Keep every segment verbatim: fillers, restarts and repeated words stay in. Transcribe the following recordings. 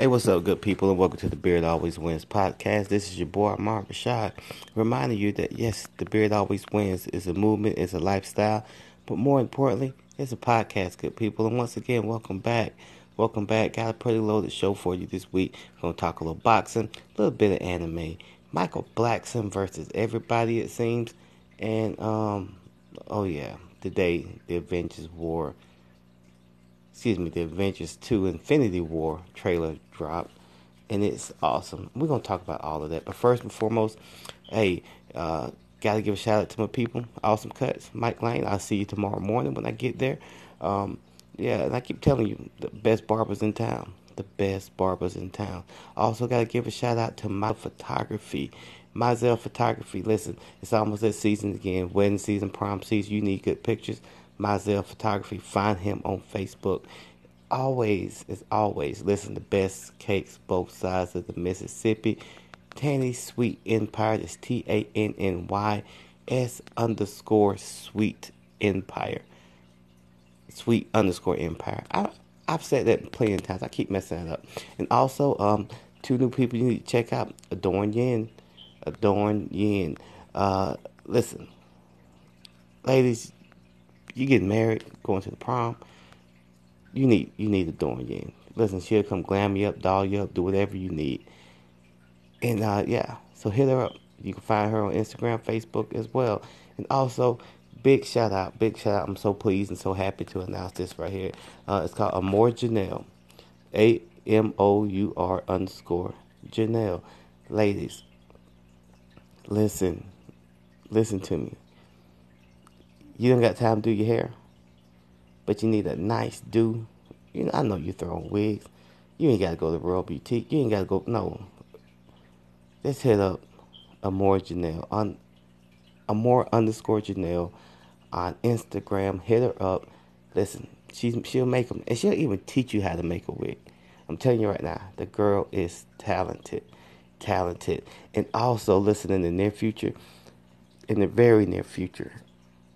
Hey, what's up, good people, and welcome to the Beard Always Wins podcast. This is your boy, Mark Rashad, reminding you that, yes, the Beard Always Wins is a movement, it's a lifestyle, but more importantly, it's a podcast, good people. And once again, welcome back. Welcome back. Got a pretty loaded show for you this week. Going to talk a little boxing, a little bit of anime, Michael Blackson versus everybody, it seems, and, um, oh yeah, today, the Avengers War. Excuse me, the Avengers two Infinity War trailer dropped, and it's awesome. We're going to talk about all of that. But first and foremost, hey, uh, got to give a shout-out to my people, Awesome Cuts, Mike Lane. I'll see you tomorrow morning when I get there. Um, yeah, and I keep telling you, the best barbers in town, the best barbers in town. Also got to give a shout-out to my photography. Mizell Photography, listen, it's almost that season again, wedding season, prom season, you need good pictures. Mizell Photography, find him on Facebook. Always, as always, listen, the best cakes both sides of the Mississippi. Tanny Sweet Empire, that's T A N N Y S underscore Sweet Empire. Sweet underscore Empire. I, I've said that plenty of times. I keep messing it up. And also, um, two new people you need to check out. Adorn Yin. Adorn Yin. Uh, listen, ladies, you getting married, going to the prom, you need you need a Dorn Yin. Listen, she'll come glam you up, doll you up, do whatever you need. And, uh, yeah, so hit her up. You can find her on Instagram, Facebook as well. And also, big shout-out, big shout-out. I'm so pleased and so happy to announce this right here. Uh, it's called Amour Janelle, A M O U R underscore Janelle. Ladies, listen, listen to me. You don't got time to do your hair, but you need a nice do. You know, I know you throwing wigs. You ain't got to go to Royal Boutique. You ain't got to go. No. Let's hit up Amour Janelle. On, Amour underscore Janelle on Instagram. Hit her up. Listen, she's, she'll make them. And she'll even teach you how to make a wig. I'm telling you right now, the girl is talented. Talented. And also, listen, in the near future, in the very near future,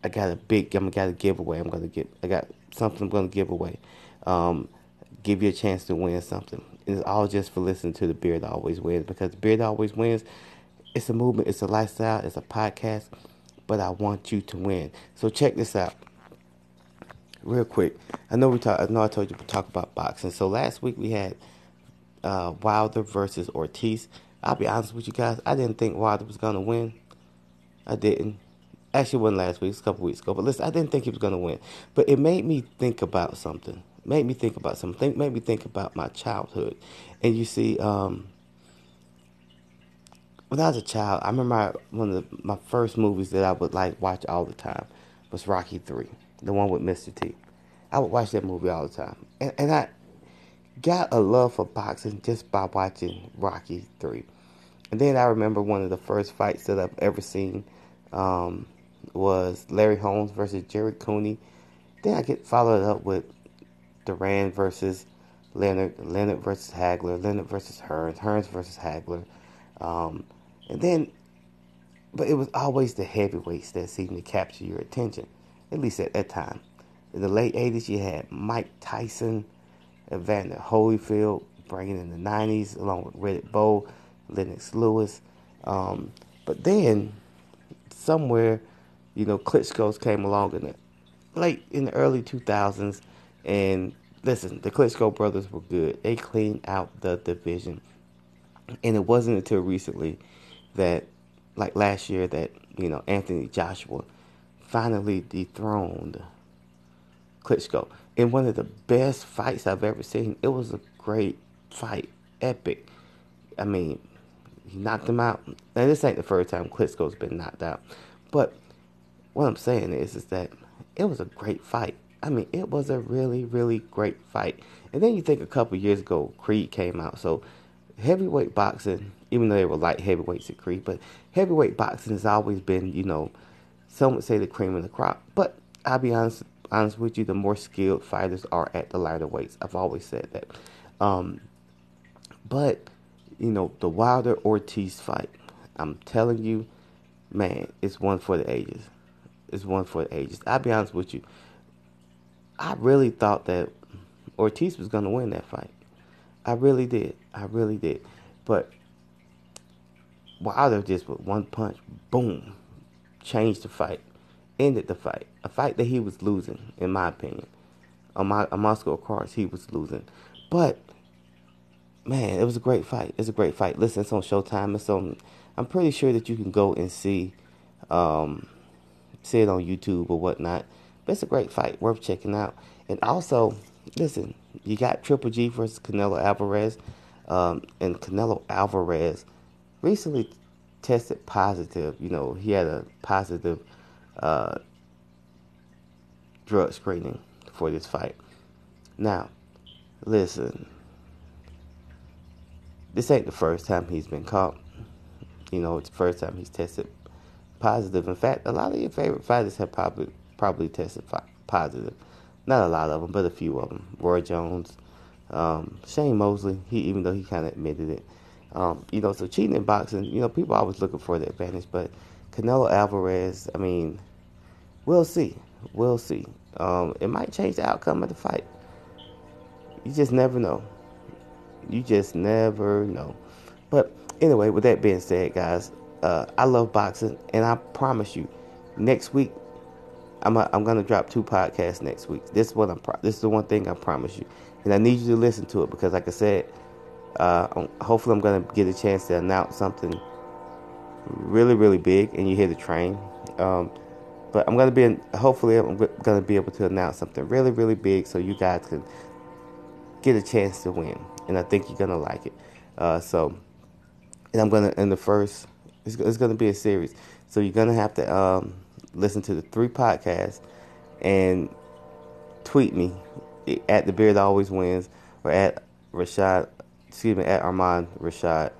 I got a big, I'm got a giveaway. I'm gonna get, I got something I'm gonna give away. Um, give you a chance to win something. And it's all just for listening to The Beard Always Wins, because The Beard Always Wins. It's a movement, it's a lifestyle, it's a podcast, but I want you to win. So check this out, real quick. I know we talk. I know I told you we talk about boxing. So last week we had uh, Wilder versus Ortiz. I'll be honest with you guys. I didn't think Wilder was gonna win. I didn't. Actually, it wasn't last week. It was a couple weeks ago. But listen, I didn't think he was going to win. But it made me think about something. Made me think about something. Think, made me think about my childhood. And you see, um, when I was a child, I remember I, one of the, my first movies that I would like watch all the time was Rocky three, the one with Mister T. I would watch that movie all the time. And, and I got a love for boxing just by watching Rocky three. And then I remember one of the first fights that I've ever seen Um, was Larry Holmes versus Jerry Cooney. Then I get followed up with Duran versus Leonard, Leonard versus Hagler, Leonard versus Hearns, Hearns versus Hagler. Um, and then, but it was always the heavyweights that seemed to capture your attention, at least at that time. In the late eighties, you had Mike Tyson, Evander Holyfield, bringing in the nineties, along with Reddick Bowe, Lennox Lewis. Um, but then, somewhere, you know, Klitschko's came along in the late, in the early two thousands, and listen, the Klitschko brothers were good. They cleaned out the division, and it wasn't until recently that, like last year, that, you know, Anthony Joshua finally dethroned Klitschko in one of the best fights I've ever seen. It was a great fight, epic. I mean, he knocked him out. Now, this ain't the first time Klitschko's been knocked out. But what I'm saying is, is that it was a great fight. I mean, it was a really, really great fight. And then you think a couple years ago, Creed came out. So heavyweight boxing, even though they were light heavyweights at Creed, but heavyweight boxing has always been, you know, some would say the cream of the crop. But I'll be honest honest with you, the more skilled fighters are at the lighter weights. I've always said that. Um, but... You know, the Wilder Ortiz fight, I'm telling you, man, it's one for the ages. It's one for the ages. I'll be honest with you. I really thought that Ortiz was going to win that fight. I really did. I really did. But Wilder just with one punch, boom, changed the fight, ended the fight. A fight that he was losing, in my opinion. On my, on my scorecards, he was losing. But, man, it was a great fight. It's a great fight. Listen, it's on Showtime. It's on, I'm pretty sure that you can go and see, um, see it on YouTube or whatnot. But it's a great fight, worth checking out. And also, listen, you got Triple G versus Canelo Alvarez. Um, and Canelo Alvarez recently tested positive. You know, he had a positive uh, drug screening for this fight. Now, listen, this ain't the first time he's been caught. You know, it's the first time he's tested positive. In fact, a lot of your favorite fighters have probably probably tested fi- positive. Not a lot of them, but a few of them. Roy Jones, um, Shane Mosley, he, even though he kind of admitted it. Um, you know, so cheating in boxing, you know, people are always looking for the advantage. But Canelo Alvarez, I mean, we'll see. We'll see. Um, it might change the outcome of the fight. You just never know. You just never know. But anyway, with that being said, guys, uh, I love boxing. And I promise you, next week, I'm a, I'm gonna drop two podcasts next week. This is what I'm. Pro- this is the one thing I promise you, and I need you to listen to it because, like I said, uh, I'm, hopefully I'm gonna get a chance to announce something really, really big, and you hear the train. Um, but I'm gonna be in, hopefully I'm gonna be able to announce something really, really big, so you guys can get a chance to win, and I think you're gonna like it. Uh, so, and I'm gonna in the first. It's, it's gonna be a series, so you're gonna have to. Um, Listen to the three podcasts and tweet me at The Beard Always Wins or at Rashad, excuse me, at Armand Rashad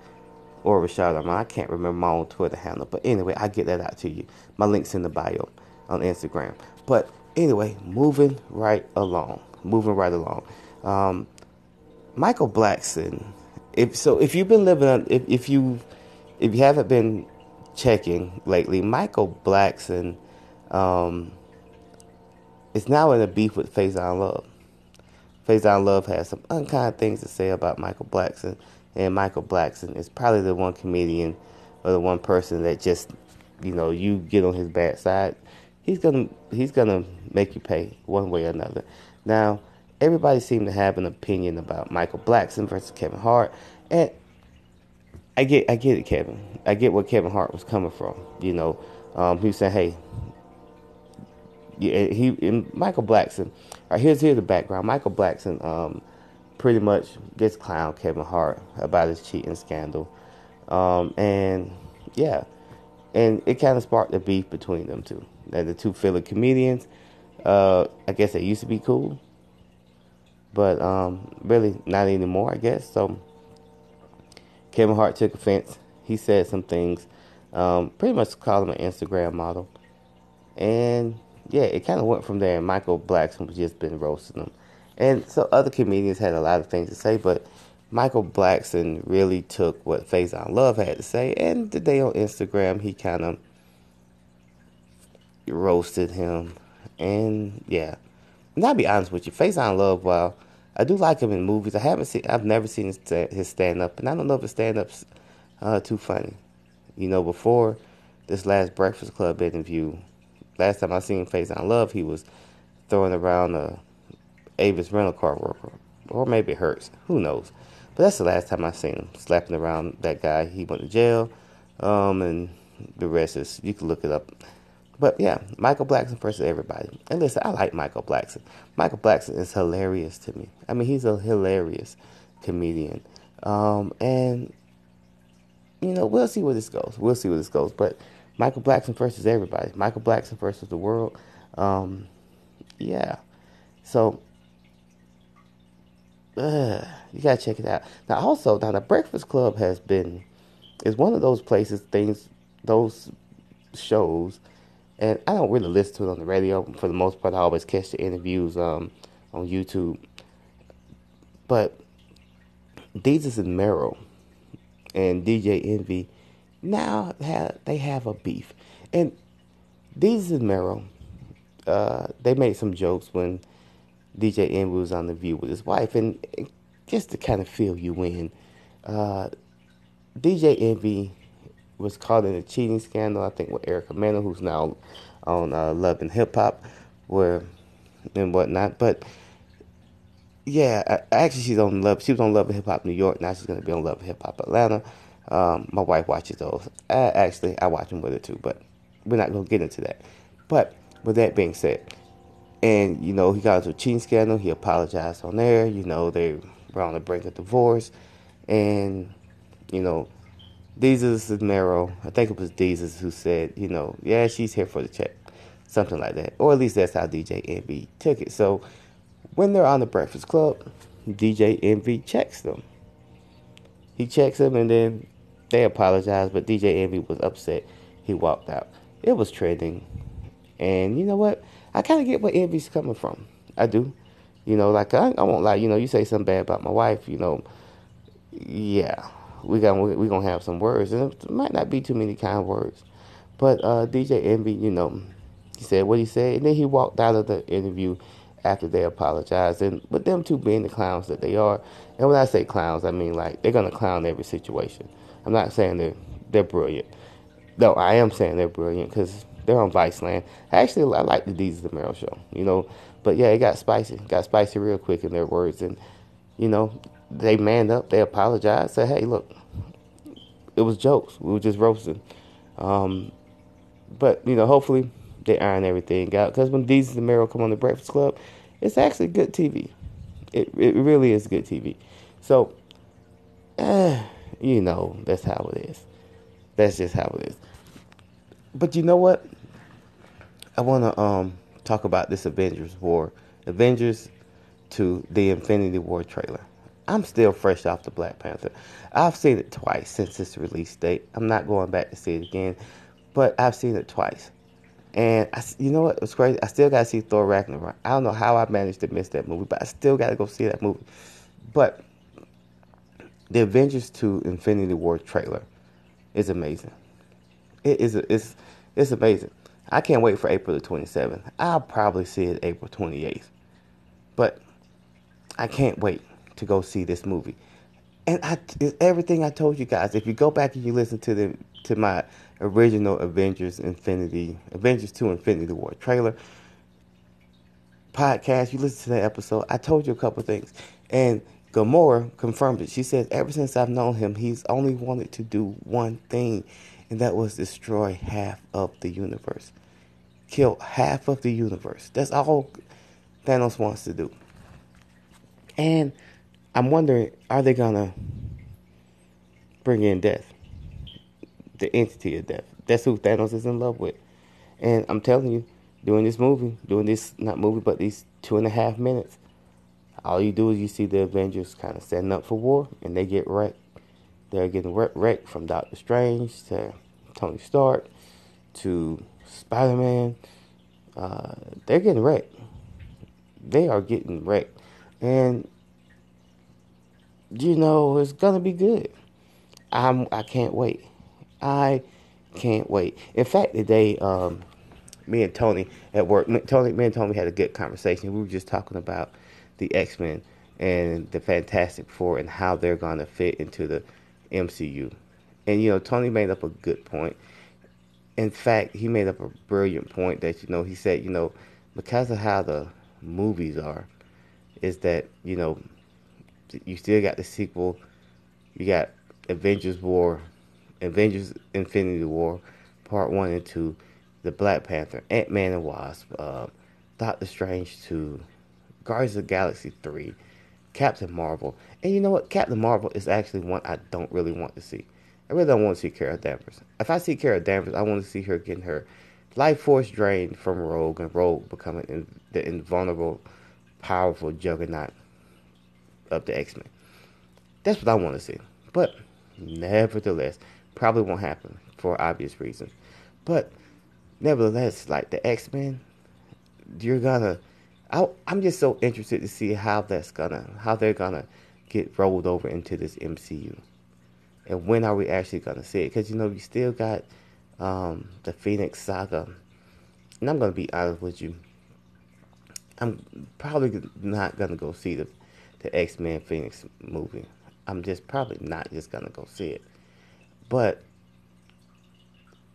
or Rashad Armand. I can't remember my own Twitter handle, but anyway, I get that out to you. My link's in the bio on Instagram. But anyway, moving right along, moving right along. Um, Michael Blackson. If so, if you've been living, on, if if you if you haven't been checking lately, Michael Blackson um, is now in a beef with Faizon Love. Faizon Love has some unkind things to say about Michael Blackson, and Michael Blackson is probably the one comedian or the one person that just, you know, you get on his bad side, he's gonna he's gonna make you pay one way or another. Now, everybody seemed to have an opinion about Michael Blackson versus Kevin Hart, and I get, I get it, Kevin. I get what Kevin Hart was coming from. You know, um, he was saying, "Hey, yeah, he and Michael Blackson." All right, here's here's the background. Michael Blackson, um, pretty much gets clowned Kevin Hart about his cheating scandal, um, and yeah, and it kind of sparked a beef between them two. Now, the two Philly comedians, uh, I guess they used to be cool, but um, really not anymore. I guess so. Kevin Hart took offense. He said some things, um, pretty much called him an Instagram model. And, yeah, it kind of went from there. And Michael Blackson was just been roasting him. And so other comedians had a lot of things to say, but Michael Blackson really took what Faizon Love had to say. And today on Instagram, he kind of roasted him. And, yeah. And I'll be honest with you, Faizon Love, while I do like him in movies. I haven't seen. I've never seen his, his stand up, and I don't know if his stand up's uh, too funny. You know, before this last Breakfast Club interview, last time I seen Faizon Love, he was throwing around a Avis rental car worker, or maybe Hertz. Who knows? But that's the last time I seen him slapping around that guy. He went to jail, um, and the rest is you can look it up. But yeah, Michael Blackson versus everybody. And listen, I like Michael Blackson. Michael Blackson is hilarious to me. I mean, he's a hilarious comedian. Um, and, you know, we'll see where this goes. We'll see where this goes. But Michael Blackson versus everybody. Michael Blackson versus the world. Um, yeah. So, uh, you got to check it out. Now, also, now the Breakfast Club has been, is one of those places, things, those shows. And I don't really listen to it on the radio. For the most part, I always catch the interviews um, on YouTube. But Desus and Mero and D J Envy, now have, they have a beef. And Desus and Mero, uh, they made some jokes when D J Envy was on The View with his wife. And it just to kind of fill you in. Uh, D J Envy was caught in a cheating scandal, I think, with Erica Mano, who's now on uh, Love and Hip-Hop, where and whatnot. But yeah, I, actually, she's on Love. She was on Love and Hip Hop New York. Now she's gonna be on Love and Hip Hop Atlanta. Um, my wife watches those. I, actually, I watch them with her too. But we're not gonna get into that. But with that being said, and you know, he got into a cheating scandal. He apologized on there. You know, they were on the brink of divorce, and you know, Desus and Mero, I think it was Desus who said, you know, yeah, she's here for the check. Something like that. Or at least that's how D J Envy took it. So when they're on the Breakfast Club, D J Envy checks them. He checks them and then they apologize, but D J Envy was upset. He walked out. It was trending. And you know what? I kind of get where Envy's coming from. I do. You know, like, I, I won't lie. You know, you say something bad about my wife, you know, yeah. We're going we gonna have some words, and it might not be too many kind words. But uh, D J Envy, you know, he said what he said, and then he walked out of the interview after they apologized. And with them two being the clowns that they are, and when I say clowns, I mean, like, they're going to clown every situation. I'm not saying they're, they're brilliant. No, I am saying they're brilliant because they're on Viceland. Actually, I like the Desus and Mero show, you know. But, yeah, it got spicy. It got spicy real quick in their words, and, you know, they manned up. They apologized. Said, hey, look, it was jokes. We were just roasting. Um, but, you know, hopefully they iron everything out. Because when Desus and Mero come on the Breakfast Club, it's actually good T V. It it really is good T V. So, eh, you know, that's how it is. That's just how it is. But you know what? I want to um talk about this Avengers War. Avengers to the Infinity War trailer. I'm still fresh off the Black Panther. I've seen it twice since its release date. I'm not going back to see it again, but I've seen it twice. And I, you know what? It was crazy. I still got to see Thor Ragnarok. I don't know how I managed to miss that movie, but I still got to go see that movie. But the Avengers two Infinity War trailer is amazing. It is. It's it's amazing. I can't wait for April the twenty-seventh. I'll probably see it April twenty-eighth, but I can't wait to go see this movie. And I, everything I told you guys, if you go back and you listen to the to my original Avengers Infinity Avengers two Infinity War trailer podcast, you listen to that episode, I told you a couple things. And Gamora confirmed it. She says, ever since I've known him, he's only wanted to do one thing, and that was destroy half of the universe. Kill half of the universe. That's all Thanos wants to do. And I'm wondering, are they going to bring in death? The entity of death. That's who Thanos is in love with. And I'm telling you, doing this movie, doing this, not movie, but these two and a half minutes, all you do is you see the Avengers kind of setting up for war, and they get wrecked. They're getting wrecked, wrecked from Doctor Strange to Tony Stark to Spider-Man. Uh, they're getting wrecked. They are getting wrecked. And you know, it's going to be good. I'm, I can't wait. I can't wait. In fact, today, um, me and Tony at work, Tony, me and Tony had a good conversation. We were just talking about the X-Men and the Fantastic Four and how they're going to fit into the M C U. And, you know, Tony made up a good point. In fact, he made up a brilliant point that, you know, he said, you know, because of how the movies are, is that, you know, you still got the sequel. You got Avengers War, Avengers Infinity War, Part One and Two, the Black Panther, Ant Man and Wasp, uh, Doctor Strange Two, Guardians of the Galaxy Three, Captain Marvel, and you know what? Captain Marvel is actually one I don't really want to see. I really don't want to see Carol Danvers. If I see Carol Danvers, I want to see her getting her life force drained from Rogue, and Rogue becoming in, the invulnerable, powerful juggernaut of the X-Men. That's what I want to see. But nevertheless, probably won't happen for obvious reasons. But nevertheless, like the X-Men, you're gonna, I, I'm just so interested to see how that's gonna, how they're gonna get rolled over into this M C U, and when are we actually gonna see it? Because you know you still got um, the Phoenix Saga, and I'm gonna be honest with you, I'm probably not gonna go see the the X-Men Phoenix movie. I'm just probably not just going to go see it. But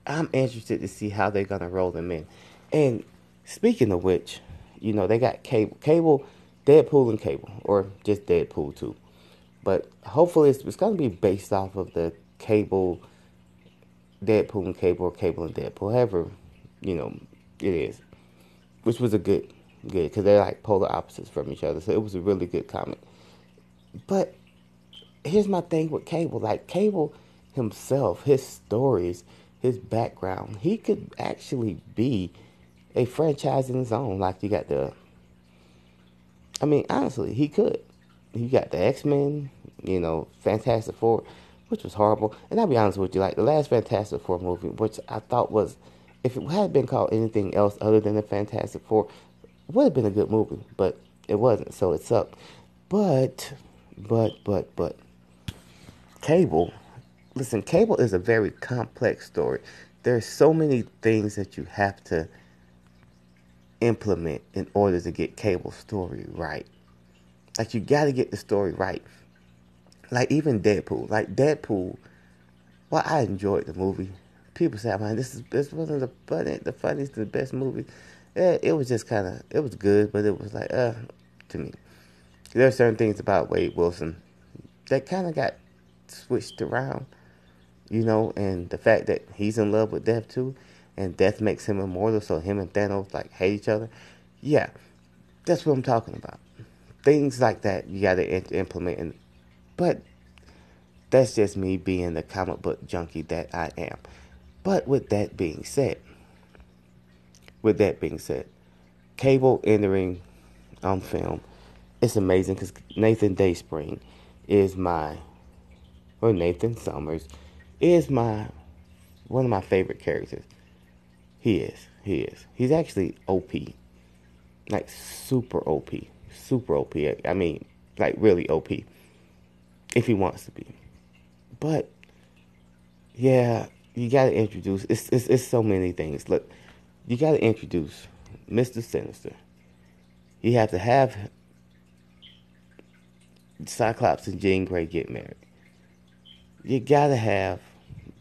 I'm interested to see how they're going to roll them in. And speaking of which, you know, they got Cable. Cable, Deadpool and Cable. Or just Deadpool too. But hopefully it's, it's going to be based off of the Cable, Deadpool and Cable, or Cable and Deadpool. However, you know, it is. Which was a good, good. Because they're like polar opposites from each other. So it was a really good comic. But here's my thing with Cable. Like, Cable himself, his stories, his background, he could actually be a franchise in his own. Like, you got the, I mean, honestly, he could. You got the X-Men, you know, Fantastic Four, which was horrible. And I'll be honest with you, like, the last Fantastic Four movie, which I thought was, if it had been called anything else other than the Fantastic Four, it would have been a good movie, but it wasn't, so it sucked. But, but, but, but, Cable, listen, Cable is a very complex story. There's so many things that you have to implement in order to get Cable's story right. Like, you got to get the story right. Like, even Deadpool. Like, Deadpool, well, I enjoyed the movie. People say, man, this is this wasn't the funniest, the funniest, the best movie. It, it was just kind of, it was good, but it was like, uh, to me. There are certain things about Wade Wilson that kind of got switched around, you know, and the fact that he's in love with Death too, and Death makes him immortal, so him and Thanos like hate each other. Yeah, that's what I'm talking about. Things like that you got to implement, and, but that's just me being the comic book junkie that I am. But with that being said, with that being said, Cable entering on film, it's amazing because Nathan Dayspring is my, or Nathan Summers, is my, one of my favorite characters. He is, he is. He's actually O P, like super O P, super O P. I mean, like really O P, if he wants to be. But, yeah, you got to introduce, it's, it's, it's so many things. Look, you got to introduce Mister Sinister. You have to have Cyclops and Jean Grey get married. You gotta have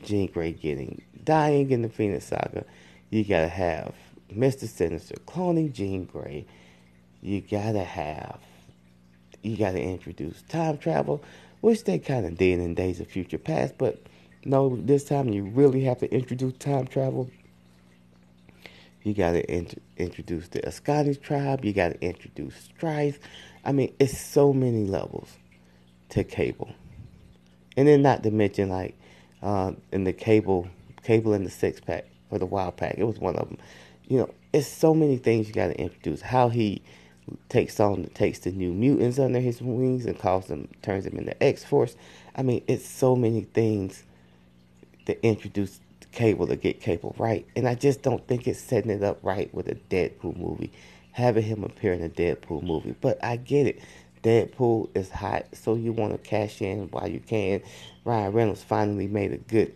Jean Grey getting dying in the Phoenix Saga. You gotta have Mister Sinister cloning Jean Grey. You gotta have, you gotta introduce time travel, which they kind of did in Days of Future Past, but no, this time you really have to introduce time travel. You gotta int- introduce the Ascani tribe. You gotta introduce strife. I mean, it's so many levels to Cable. And then not to mention, like, uh, in the Cable, Cable in the Six Pack, or the Wild Pack, it was one of them. You know, it's so many things you got to introduce. How he takes on, takes the New Mutants under his wings and calls them, turns them into X-Force. I mean, it's so many things to introduce Cable, to get Cable right. And I just don't think it's setting it up right with a Deadpool movie, having him appear in a Deadpool movie. But I get it. Deadpool is hot, so you want to cash in while you can. Ryan Reynolds finally made a good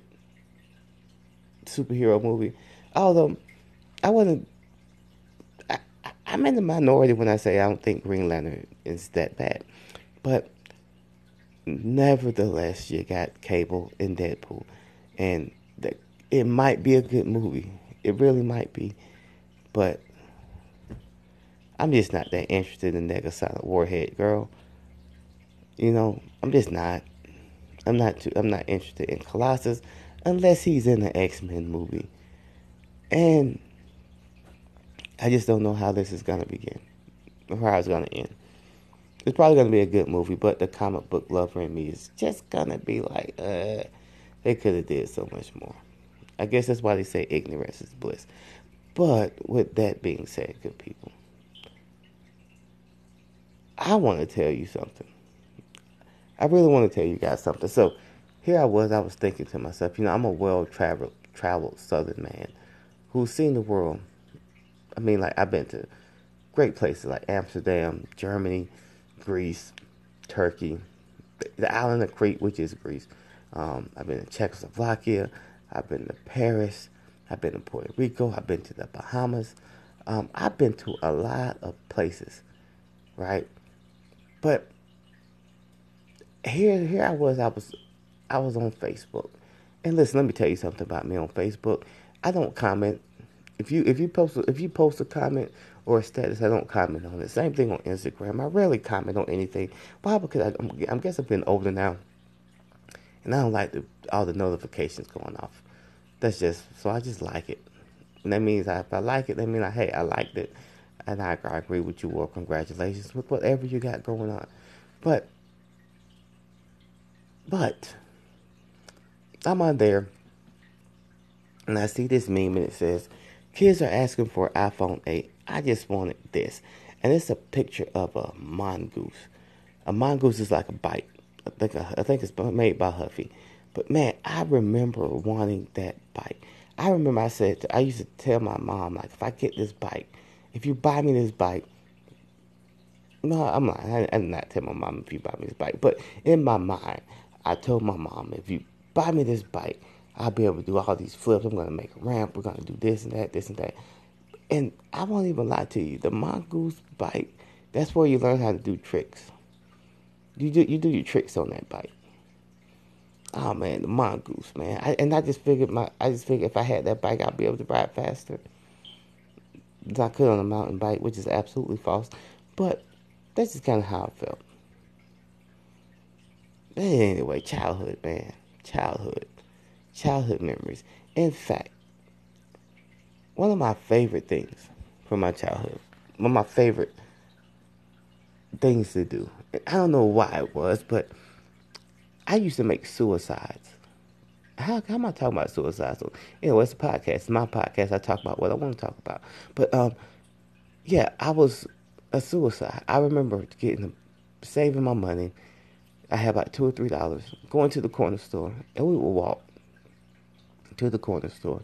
superhero movie. Although, I wasn't... I, I, I'm in the minority when I say I don't think Green Lantern is that bad. But, nevertheless, you got Cable and Deadpool. And the, it might be a good movie. It really might be. But I'm just not that interested in that Silent Warhead girl. You know, I'm just not. I'm not too, I'm not interested in Colossus unless he's in the X-Men movie. And I just don't know how this is going to begin or how it's going to end. It's probably going to be a good movie, but the comic book lover in me is just going to be like, uh, they could have did so much more. I guess that's why they say ignorance is bliss. But with that being said, good people, I want to tell you something. I really want to tell you guys something. So, here I was, I was thinking to myself, you know, I'm a well-traveled traveled Southern man who's seen the world. I mean, like, I've been to great places like Amsterdam, Germany, Greece, Turkey, the, the island of Crete, which is Greece. Um, I've been to Czechoslovakia. I've been to Paris. I've been to Puerto Rico. I've been to the Bahamas. Um, I've been to a lot of places, right? But here, here I was, I was, I was on Facebook. And listen, let me tell you something about me on Facebook. I don't comment. If you if you post a, if you post a comment or a status, I don't comment on it. Same thing on Instagram. I rarely comment on anything. Why? Because I, I'm, I guess I've been older now, and I don't like the, all the notifications going off. That's just so I just like it. And that means I, if I like it, that means I hey I liked it, and I, I agree with you or congratulations with whatever you got going on. But but. I'm on there, and I see this meme, and it says, kids are asking for an iPhone eight. I just wanted this. And it's a picture of a mongoose. A mongoose is like a bite. I think I think it's made by Huffy. But, man, I remember wanting that bite. I remember I said, I used to tell my mom, like, if I get this bite, if you buy me this bite, no, I'm not. I did not tell my mom if you buy me this bite. But in my mind, I told my mom, if you buy me this bike, I'll be able to do all these flips. I'm going to make a ramp. We're going to do this and that, this and that. And I won't even lie to you. The mongoose bike, that's where you learn how to do tricks. You do you do your tricks on that bike. Oh, man, the mongoose, man. I, and I just figured my I just figured if I had that bike, I'd be able to ride faster than I could on a mountain bike, which is absolutely false. But that's just kind of how I felt. But anyway, childhood, man. Childhood, childhood memories. In fact, one of my favorite things from my childhood, one of my favorite things to do, I don't know why it was, but I used to make suicides. How, how am I talking about suicides? Anyway, it's a podcast. It's my podcast. I talk about what I want to talk about. But, um, yeah, I was a suicide. I remember getting saving my money. I had about two or three dollars, going to the corner store, and we would walk to the corner store.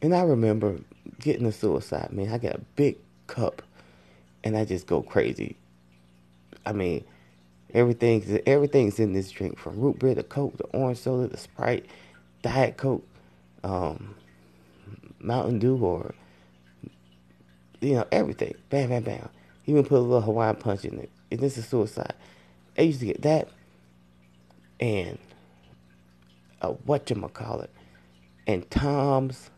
And I remember getting a suicide, man. I got a big cup, and I just go crazy. I mean, everything's everything's in this drink, from root beer to Coke to orange soda to Sprite, Diet Coke, um, Mountain Dew, or, you know, everything. Bam, bam, bam. Even put a little Hawaiian punch in it. And this is suicide. I used to get that. And uh, whatchamacallit, and Tom's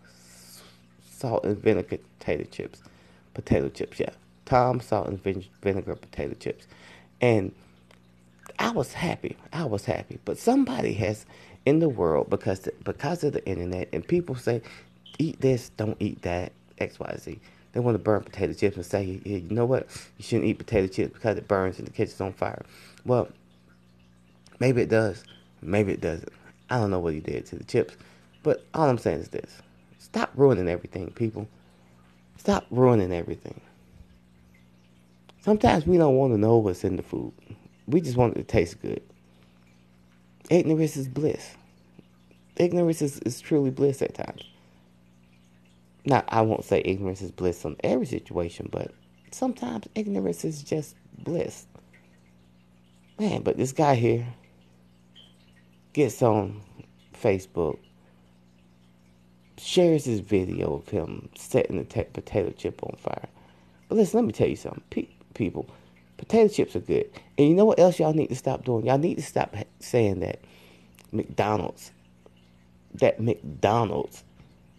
salt and vinegar potato chips, potato chips, yeah, Tom's salt and vin- vinegar potato chips, and I was happy, I was happy, but somebody has in the world, because, the, because of the internet, and people say, eat this, don't eat that, X, Y, Z, they want to burn potato chips and say, yeah, you know what, you shouldn't eat potato chips because it burns and it catches on fire. Well, maybe it does. Maybe it doesn't. I don't know what he did to the chips. But all I'm saying is this. Stop ruining everything, people. Stop ruining everything. Sometimes we don't want to know what's in the food. We just want it to taste good. Ignorance is bliss. Ignorance is, is truly bliss at times. Now, I won't say ignorance is bliss on every situation, but sometimes ignorance is just bliss. Man, but this guy here gets on Facebook, shares his video of him setting the t- potato chip on fire. But listen, let me tell you something, Pe- people. Potato chips are good. And you know what else y'all need to stop doing? Y'all need to stop ha- saying that McDonald's, that McDonald's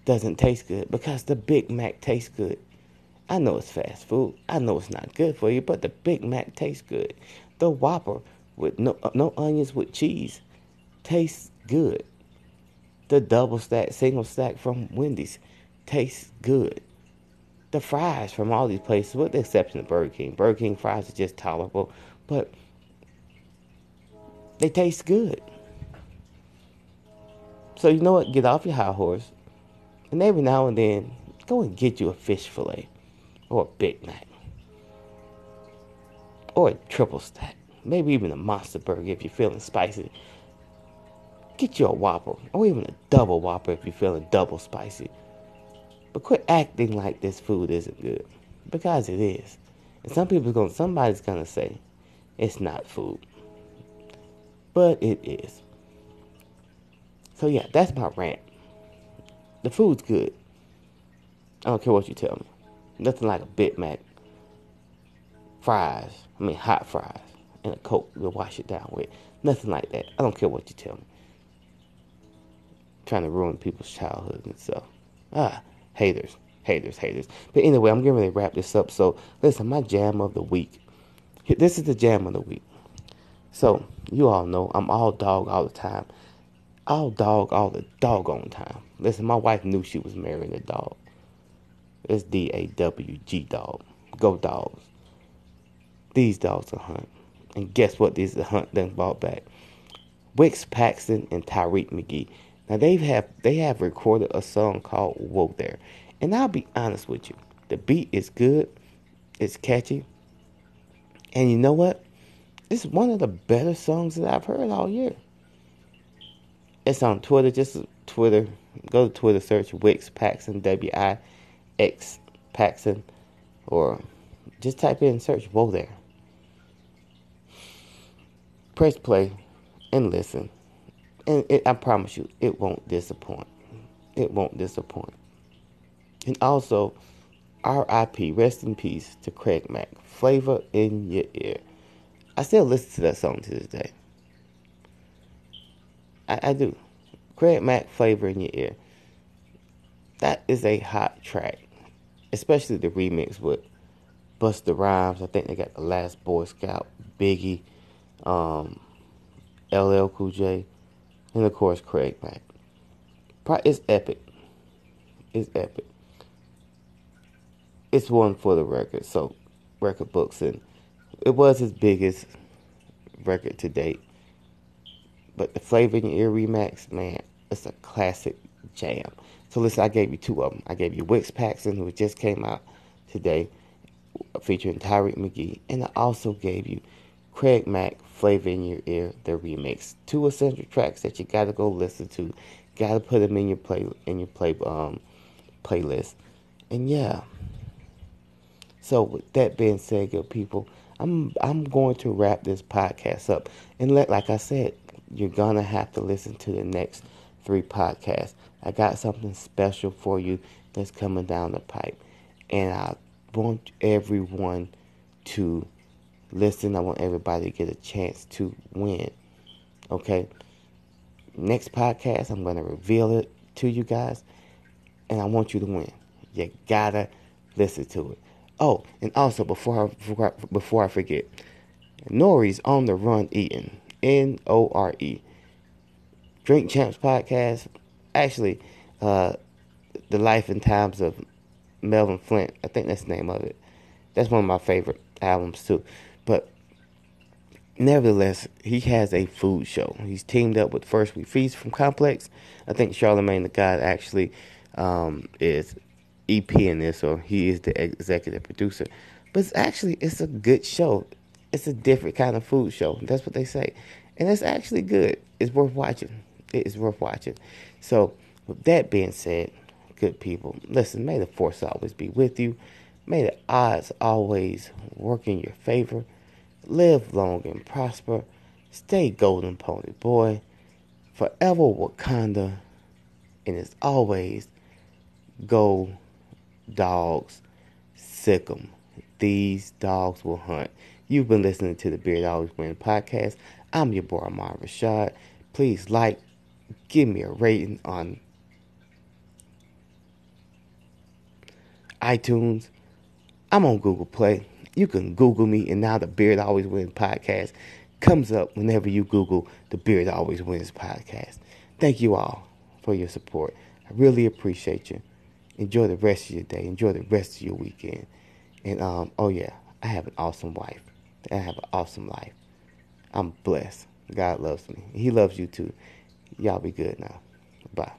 doesn't taste good, because the Big Mac tastes good. I know it's fast food. I know it's not good for you, but the Big Mac tastes good. The Whopper with no no onions with cheese tastes good. The double stack, single stack from Wendy's tastes good. The fries from all these places, with the exception of Burger King. Burger King fries are just tolerable, but they taste good. So you know what? Get off your high horse, and every now and then, go and get you a fish fillet or a Big Mac. Or a triple stack. Maybe even a monster burger if you're feeling spicy. Get you a Whopper. Or even a double Whopper if you're feeling double spicy. But quit acting like this food isn't good. Because it is. And some people's gonna, somebody's going to say, it's not food. But it is. So yeah, that's my rant. The food's good. I don't care what you tell me. Nothing like a Big Mac. Fries, I mean hot fries, and a Coke to wash it down with. Nothing like that. I don't care what you tell me. I'm trying to ruin people's childhood and stuff. Ah, haters, haters, haters. But anyway, I'm getting ready to wrap this up. So listen, my jam of the week. This is the jam of the week. So you all know I'm all dog all the time. All dog all the doggone time. Listen, my wife knew she was marrying a dog. It's D A W G dog. Go dogs. These dogs are hunt. And guess what? This is the hunt done brought back. Wicks Paxton and Tyreek McGee. Now they've have they have recorded a song called Whoa There. And I'll be honest with you. The beat is good. It's catchy. And you know what? It's one of the better songs that I've heard all year. It's on Twitter. Just Twitter. Go to Twitter. Search Wicks Paxton. W I X Paxton. Or just type in and search Whoa There. Press play and listen. And it, I promise you, it won't disappoint. It won't disappoint. And also, R I P, rest in peace to Craig Mack. Flavor in Your Ear. I still listen to that song to this day. I, I do. Craig Mack, Flavor in Your Ear. That is a hot track. Especially the remix with Busta Rhymes. I think they got The Last Boy Scout, Biggie, um, L L Cool J, and of course Craig Mack. It's epic. It's epic. It's one for the record, so record books, and it was his biggest record to date. But the Flavor in Your Ear remix, man, it's a classic jam. So listen, I gave you two of them. I gave you Wicks Paxton, who just came out today, featuring Tyreek McGee, and I also gave you Craig Mack, Flavor in Your Ear, the remix. Two essential tracks that you gotta go listen to, gotta put them in your play in your play um playlist, and yeah. So with that being said, good people, I'm I'm going to wrap this podcast up, and let like I said, you're gonna have to listen to the next three podcasts. I got something special for you that's coming down the pipe, and I want everyone to listen. I want everybody to get a chance to win. Okay? Next podcast, I'm going to reveal it to you guys. And I want you to win. You gotta listen to it. Oh, and also, before I, before I, before I forget, Nori's On the Run Eating. N O R E. Drink Champs podcast. Actually, uh, The Life and Times of Melvin Flint. I think that's the name of it. That's one of my favorite albums, too. But nevertheless, he has a food show. He's teamed up with First We Feast from Complex. I think Charlemagne the God actually um, is E P in this, or he is the executive producer. But it's actually, it's a good show. It's a different kind of food show. That's what they say. And it's actually good. It's worth watching. It is worth watching. So, with that being said, good people, listen, may the force always be with you. May the odds always work in your favor. Live long and prosper. Stay golden, pony boy. Forever Wakanda. And as always, go dogs, sick 'em. These dogs will hunt. You've been listening to the Beard Always Win podcast. I'm your boy, Mark Rashad. Please like, give me a rating on iTunes. I'm on Google Play. You can Google me, and now the Beard Always Wins podcast comes up whenever you Google the Beard Always Wins podcast. Thank you all for your support. I really appreciate you. Enjoy the rest of your day. Enjoy the rest of your weekend. And, um, oh, yeah, I have an awesome wife. I have an awesome life. I'm blessed. God loves me. He loves you, too. Y'all be good now. Bye.